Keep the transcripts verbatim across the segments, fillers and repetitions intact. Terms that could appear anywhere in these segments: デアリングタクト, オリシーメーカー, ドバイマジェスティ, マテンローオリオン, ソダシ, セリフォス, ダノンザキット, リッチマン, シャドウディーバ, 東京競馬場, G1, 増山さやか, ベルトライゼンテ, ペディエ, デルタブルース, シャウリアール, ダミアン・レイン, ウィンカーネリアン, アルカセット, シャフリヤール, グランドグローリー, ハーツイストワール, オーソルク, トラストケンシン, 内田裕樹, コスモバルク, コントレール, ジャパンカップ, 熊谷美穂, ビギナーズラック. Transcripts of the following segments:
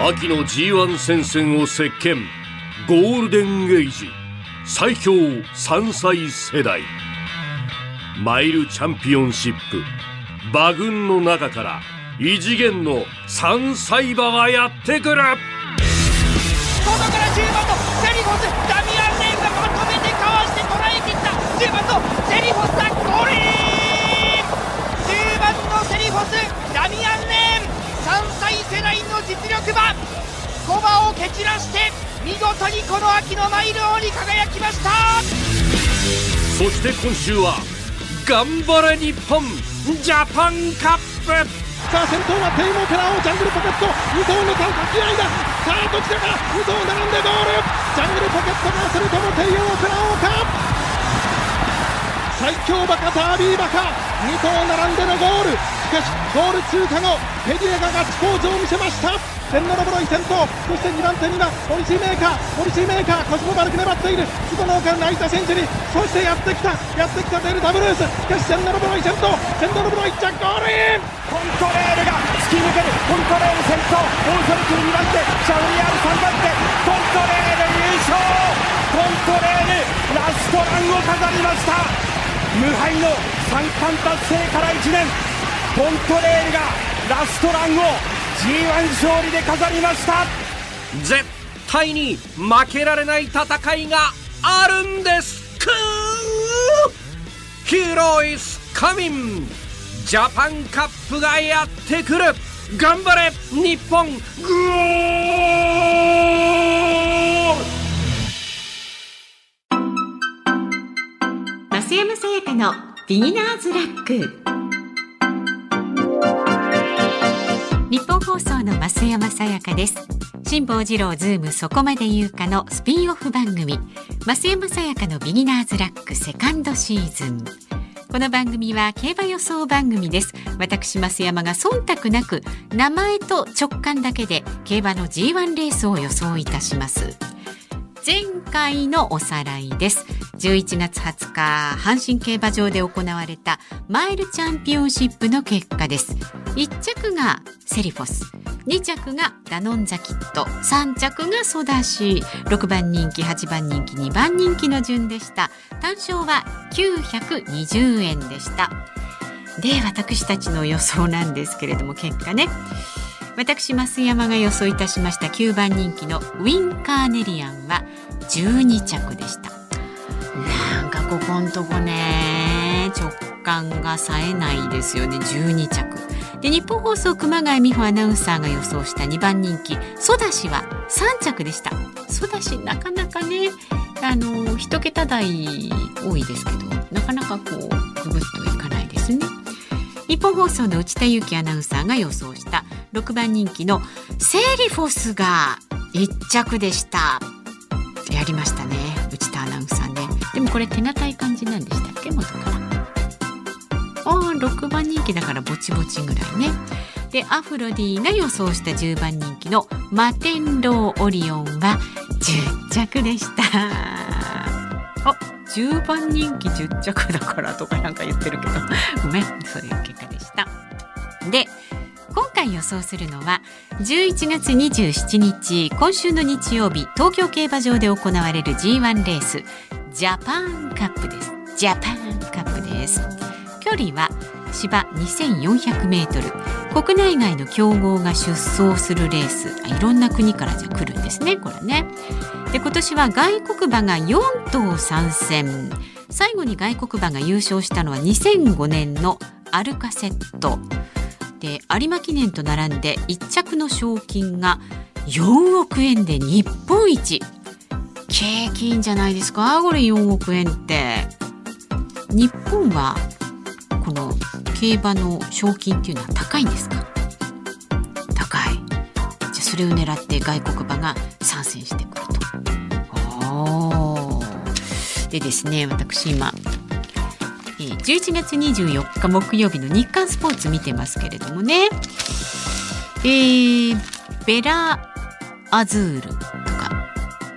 秋の ジーワン 戦線を席巻、ゴールデンエイジ最強山菜世代、マイルチャンピオンシップ馬群の中から異次元の山菜馬がやってくる。ここからじゅうばんのセリフォス、ダミアン・レインがまとめてかわして捉え切った。じゅうばんのセリフォスだ、ゴールイン。じゅうばんのセリフォス、ダミアン・レイン、山菜世代の実力馬、駒を蹴散らして見事にこの秋のマイル王に輝きました。そして今週は頑張れ日本ジャパンカップ。さあ先頭は天王から王ジャングルポケット、に頭の顔かき合いだ。さあどちらかに頭並んでゴール、ジャングルポケットかそれとも天王から王か。最強馬かダービー馬か、に頭並んでのゴール。しかしゴール通過後、ペディエがガッツポーズを見せました。天皇のボロイ先頭、そしてにばん手にはオリシーメーカー、オリシーメーカー、コスモバルク粘っている、外の丘成田選手に、そしてやってきた、やってきたデルタブルース、しかし天皇のボロイ先頭、天皇のボロイ着ゴールイン。コントレールが突き抜ける、コントレール先頭、オーソルクにばん手、シャウリアールさんばん手、コントレール優勝、コントレールラストランを飾りました。無敗の三冠達成からいちねん、コントレールがラストランをジーワン 勝利で飾りました。絶対に負けられない戦いがあるんです。クーヒーローイスカミン、ジャパンカップがやってくる。頑張れ日本グー。増山さやかのビギナーズラック。日本放送の増山さやかです。辛坊治郎ズームそこまで言うかのスピンオフ番組、増山さやかのビギナーズラックセカンドシーズン。この番組は競馬予想番組です。私増山が忖度なく名前と直感だけで競馬の ジーワン レースを予想いたします。前回のおさらいです。じゅういちがつはつか、阪神競馬場で行われたマイルチャンピオンシップの結果です。いっ着がセリフォス、に着がダノンザキット、さん着がソダシ、ろくばん人気、はちばん人気、にばん人気の順でした。単勝はきゅうひゃくにじゅうえんでした。で、私たちの予想なんですけれども、結果ね、私増山が予想いたしましたきゅうばん人気のウィンカーネリアンはじゅうに着でした。なんかここんとこね、直感が冴えないですよね。じゅうに着で、日本放送熊谷美穂アナウンサーが予想したにばん人気ソダシはさん着でした。ソダシなかなかね、あの一桁台多いですけど、なかなかこうググッといかないですね。日本放送の内田裕樹アナウンサーが予想したろくばん人気のセリフォスがいっ着でした。やりましたね、内田アナウンサーね。でもこれ手堅い感じなんでしたっけ、元から。あー、ろくばん人気だからぼちぼちぐらいね。で、アフロディが予想したじゅうばん人気のマテンローオリオンはじゅっ着でした。あ、じゅうばん人気じゅっ着だからとかなんか言ってるけどごめん、そういう結果でした。で、今回予想するのはじゅういちがつにじゅうしちにち、今週の日曜日、東京競馬場で行われる ジーワン レース、ジャパンカップです。ジャパンカップです。距離は芝 にせんよんひゃくメートル、国内外の強豪が出走するレース。いろんな国からじゃ来るんですね、これね。で、今年は外国馬がよん頭参戦。最後に外国馬が優勝したのはにせんごねんのアルカセットで、有馬記念と並んでいち着の賞金がよんおくえんで日本一。景気いいんじゃないですか、これ。よんおくえんって、日本はこの競馬の賞金っていうのは高いんですか。高い。じゃ、それを狙って外国馬が参戦してくると。でですね、私今じゅういちがつにじゅうよっか木曜日の日刊スポーツ見てますけれどもね、えー、ベラアズールとか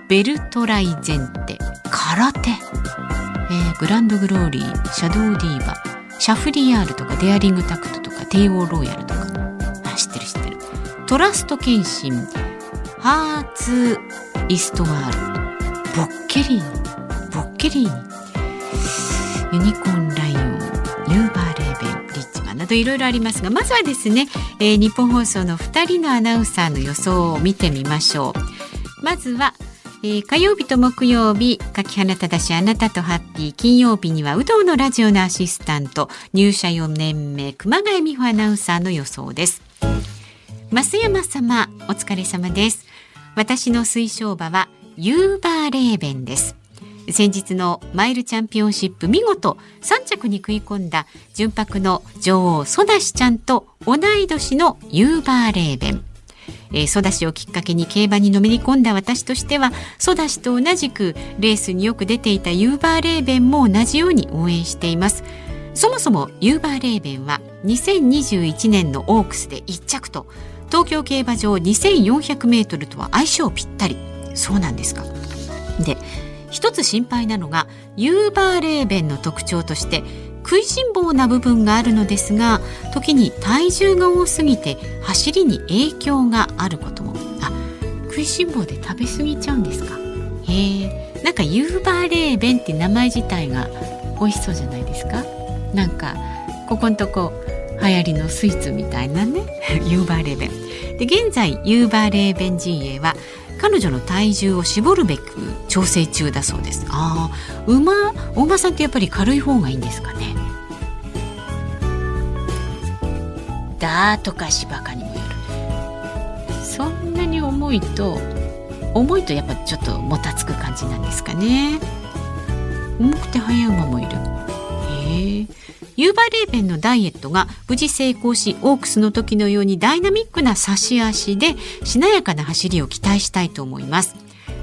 ベルトライゼンテ、空手、えー、グランドグローリー、シャドウディーバ、シャフリヤールとかデアリングタクトとか帝王ローヤルとか、知ってる知ってる、トラストケンシン、ハーツイストワール、ボッケリーニ、ボッケリーニ、ユニコーンライオン、ユーバーレーベン、リッチマンなどいろいろありますが、まずはですね、えー、日本放送のふたりのアナウンサーの予想を見てみましょう。まずはえー、火曜日と木曜日、柿花正、あなたとハッピー。金曜日には有働のラジオのアシスタント、入社よねんめ、熊谷美穂アナウンサーの予想です。増山様、お疲れ様です。私の推奨馬はユーバーレーベンです。先日のマイルチャンピオンシップ、見事さん着に食い込んだ純白の女王ソダシちゃんと同い年のユーバーレーベン、えー、ソダシをきっかけに競馬にのめり込んだ私としては、ソダシと同じくレースによく出ていたユーバーレーベンも同じように応援しています。そもそもユーバーレーベンはにせんにじゅういちねんのオークスでいっ着と、東京競馬場にせんよんひゃくメートルとは相性ぴったり。そうなんですか。で、一つ心配なのがユーバーレーベンの特徴として食いしん坊な部分があるのですが、時に体重が多すぎて走りに影響があることも。あ、食いしん坊で食べ過ぎちゃうんですか。へえ、なんかユーバーレーベンって名前自体が美味しそうじゃないですか。なんかここんとこ流行りのスイーツみたいなねユーバーレーベンで、現在ユーバーレーベン陣営は彼女の体重を絞るべく調整中だそうです。ああ、馬、お馬さんってやっぱり軽い方がいいんですかね。だとか芝かにもよる。そんなに重いと重いとやっぱちょっともたつく感じなんですかね。重くて速い馬もいる。へえ。ユーバーレーベンのダイエットが無事成功し、オークスの時のようにダイナミックな差し足でしなやかな走りを期待したいと思います。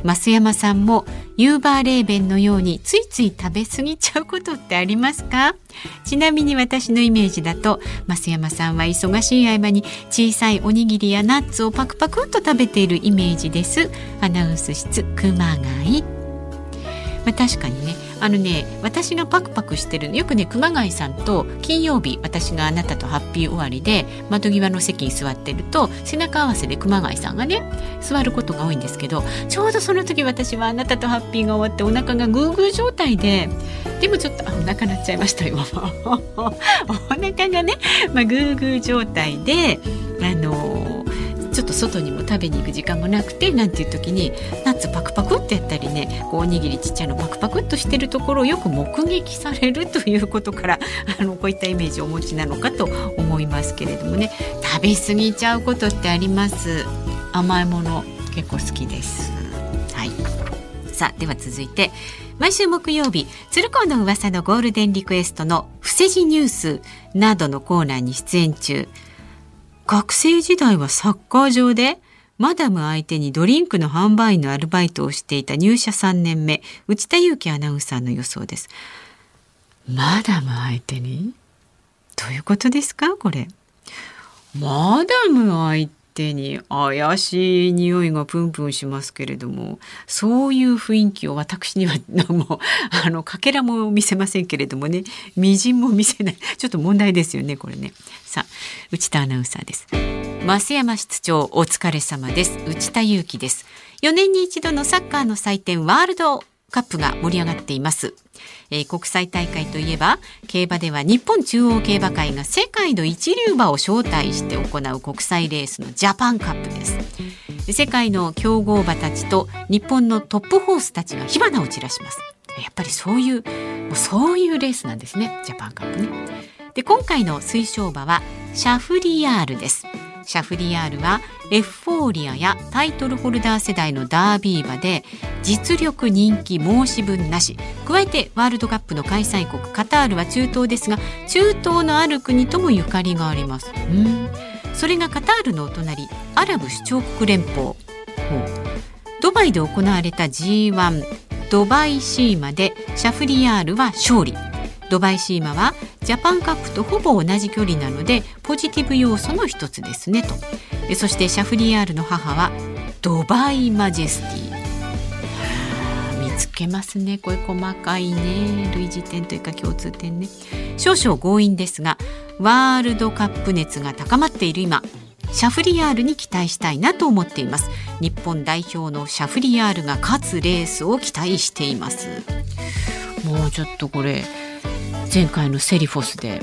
増山さんもユーバーレーベンのようについつい食べ過ぎちゃうことってありますか？ちなみに私のイメージだと、増山さんは忙しい合間に小さいおにぎりやナッツをパクパクっと食べているイメージです。アナウンス室熊谷。まあ、確かにね、あのね、私がパクパクしてるのよくね、熊谷さんと金曜日、私があなたとハッピー終わりで窓際の席に座ってると、背中合わせで熊谷さんがね座ることが多いんですけど、ちょうどその時私はあなたとハッピーが終わってお腹がグーグー状態で、でもちょっとあお腹鳴っちゃいました今お腹がね、まあ、グーグー状態で、あのーちょっと外にも食べに行く時間もなくて、なんていう時にナッツパクパクってやったりね、こうおにぎりちっちゃいのパクパクっとしてるところをよく目撃されるということから、あのこういったイメージをお持ちなのかと思いますけれどもね。食べ過ぎちゃうことってあります。甘いもの結構好きです。はい。さあ、では続いて、毎週木曜日、鶴光の噂のゴールデンリクエストの伏せ字ニュースなどのコーナーに出演中。学生時代はサッカー場でマダム相手にドリンクの販売員のアルバイトをしていた入社さんねんめ、内田裕樹アナウンサーの予想です。マダム相手にどういうことですかこれ。マダム相手に怪しい匂いがプンプンしますけれども、そういう雰囲気を私にはもうあのかけらも見せませんけれどもね、みじんも見せない。ちょっと問題ですよねこれね。さあ、内田アナウンサーです。増山室長、お疲れ様です。内田裕樹です。よねんに一度のサッカーの祭典、ワールドカップが盛り上がっています。えー、国際大会といえば競馬では日本中央競馬会が世界の一流馬を招待して行う国際レースのジャパンカップです。世界の強豪馬たちと日本のトップホースたちが火花を散らします。やっぱりそういう、もうそういうレースなんですね、ジャパンカップね。で、今回の推奨馬はシャフリヤールです。シャフリヤールはエフフォーリアやタイトルホルダー世代のダービー馬で、実力、人気、申し分なし。加えてワールドカップの開催国カタールは中東ですが、中東のある国ともゆかりがあります。うん、それがカタールのお隣、アラブ首長国連邦、ドバイで行われた ジーワン ドバイシーマでシャフリヤールは勝利。ドバイシーマはジャパンカップとほぼ同じ距離なのでポジティブ要素の一つですねと。そしてシャフリヤールの母はドバイマジェスティ。見つけますねこれ、細かいね、類似点というか共通点ね。少々強引ですが、ワールドカップ熱が高まっている今、シャフリヤールに期待したいなと思っています。日本代表のシャフリヤールが勝つレースを期待しています。もうちょっとこれ前回のセリフォスで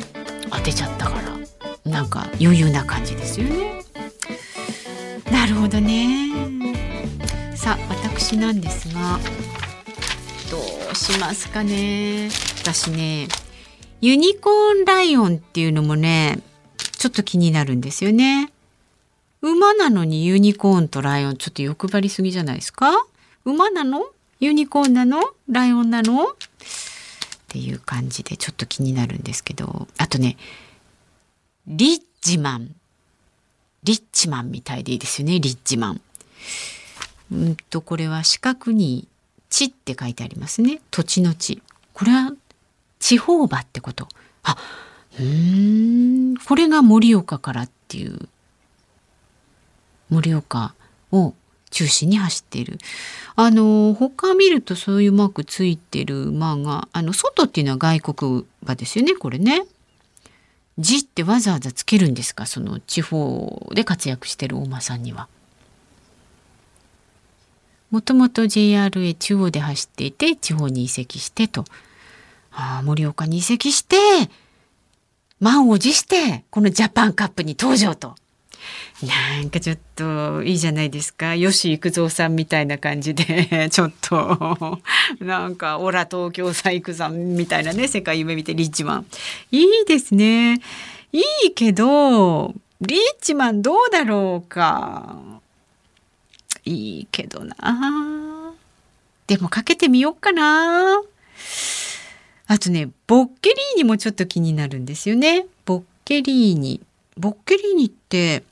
当てちゃったからなんか余裕な感じですよね。なるほどね。さあ私なんですがどうしますかね。私ねユニコーンライオンっていうのもねちょっと気になるんですよね。馬なのにユニコーンとライオンちょっと欲張りすぎじゃないですか。馬なのユニコーンなのライオンなのっていう感じでちょっと気になるんですけど、あとねリッチマンリッチマンみたいでいいですよね。リッチマン、うんとこれは四角に地って書いてありますね。土地の地、これは地方馬ってこと。あ、うーん、これが盛岡からっていう盛岡を中心に走っている。あの他見るとそういうマークついてる馬が、あの外っていうのは外国馬ですよねこれね。字ってわざわざつけるんですか、その地方で活躍してるお馬さんには。もともと ジェイアールエー 中央で走っていて地方に移籍してと。ああ、盛岡に移籍して満を持してこのジャパンカップに登場と。なんかちょっといいじゃないですか。吉幾三さんみたいな感じでちょっとなんかオラ東京さ幾三みたいなね世界夢見てリッチマンいいですね。いいけどリッチマンどうだろうか。いいけどな。でもかけてみようかな。あとねボッケリーニもちょっと気になるんですよね。ボッケリーニボッケリーニって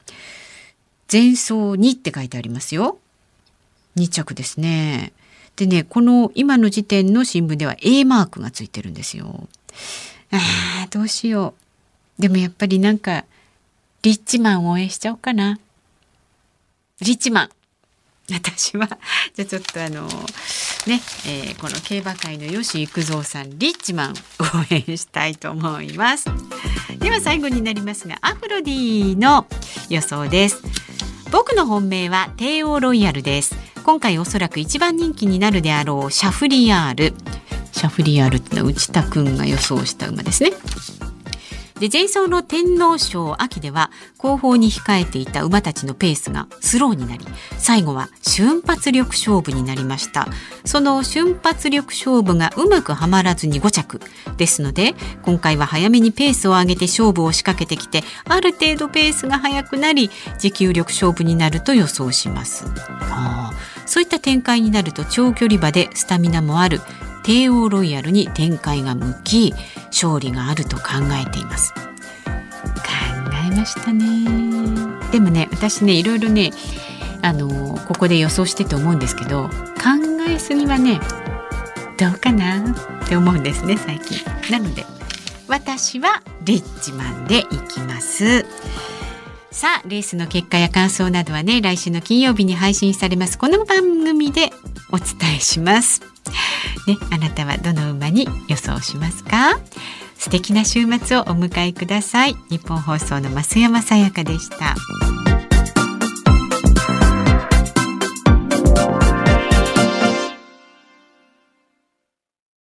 前走にって書いてありますよ。に着ですね。でねこの今の時点の新聞では A マークがついてるんですよ。あーどうしよう。でもやっぱりなんかリッチマン応援しちゃおうかな。リッチマン私はじゃあちょっとあのね、えー、この競馬界の吉幾三さんリッチマン応援したいと思います。では最後になりますがアフロディの予想です。僕の本命は帝王ロイヤルです。今回おそらく一番人気になるであろうシャフリヤール。シャフリヤールってのは内田くんが予想した馬ですね。で前走の天皇賞秋では後方に控えていた馬たちのペースがスローになり最後は瞬発力勝負になりました。その瞬発力勝負がうまくはまらずにご着ですので今回は早めにペースを上げて勝負を仕掛けてきてある程度ペースが速くなり持久力勝負になると予想します。あー、そういった展開になると長距離馬でスタミナもある帝王ロイヤルに展開が向き勝利があると考えています。考えましたね。でもね私ねいろいろねあのここで予想してと思うんですけど考えすぎはねどうかなって思うんですね最近。なので私はリッチマンでいきます。さあレースの結果や感想などはね来週の金曜日に配信されますこの番組でお伝えしますね。あなたはどの馬に予想しますか。素敵な週末をお迎えください。日本放送の増山さやかでした。